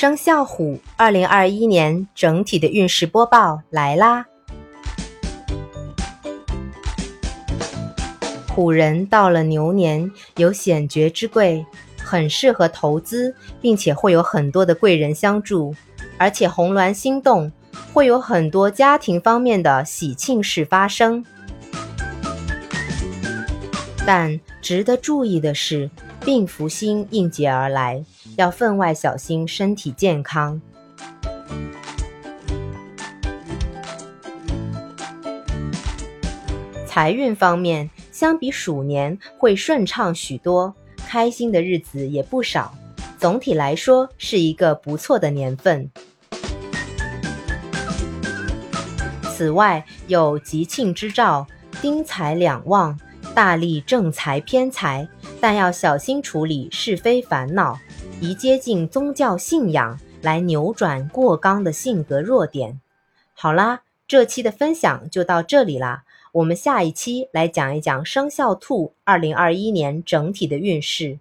生肖虎2021年整体的运势播报来啦！虎人到了牛年有显爵之贵，很适合投资，并且会有很多的贵人相助，而且红鸾心动，会有很多家庭方面的喜庆事发生。但值得注意的是，病福星应劫而来，要分外小心身体健康。财运方面，相比鼠年会顺畅许多，开心的日子也不少，总体来说是一个不错的年份。此外，有吉庆之兆，丁财两旺，大力正财偏财，但要小心处理是非烦恼，宜接近宗教信仰来扭转过刚的性格弱点。好啦，这期的分享就到这里啦，我们下一期来讲一讲生肖兔2021年整体的运势。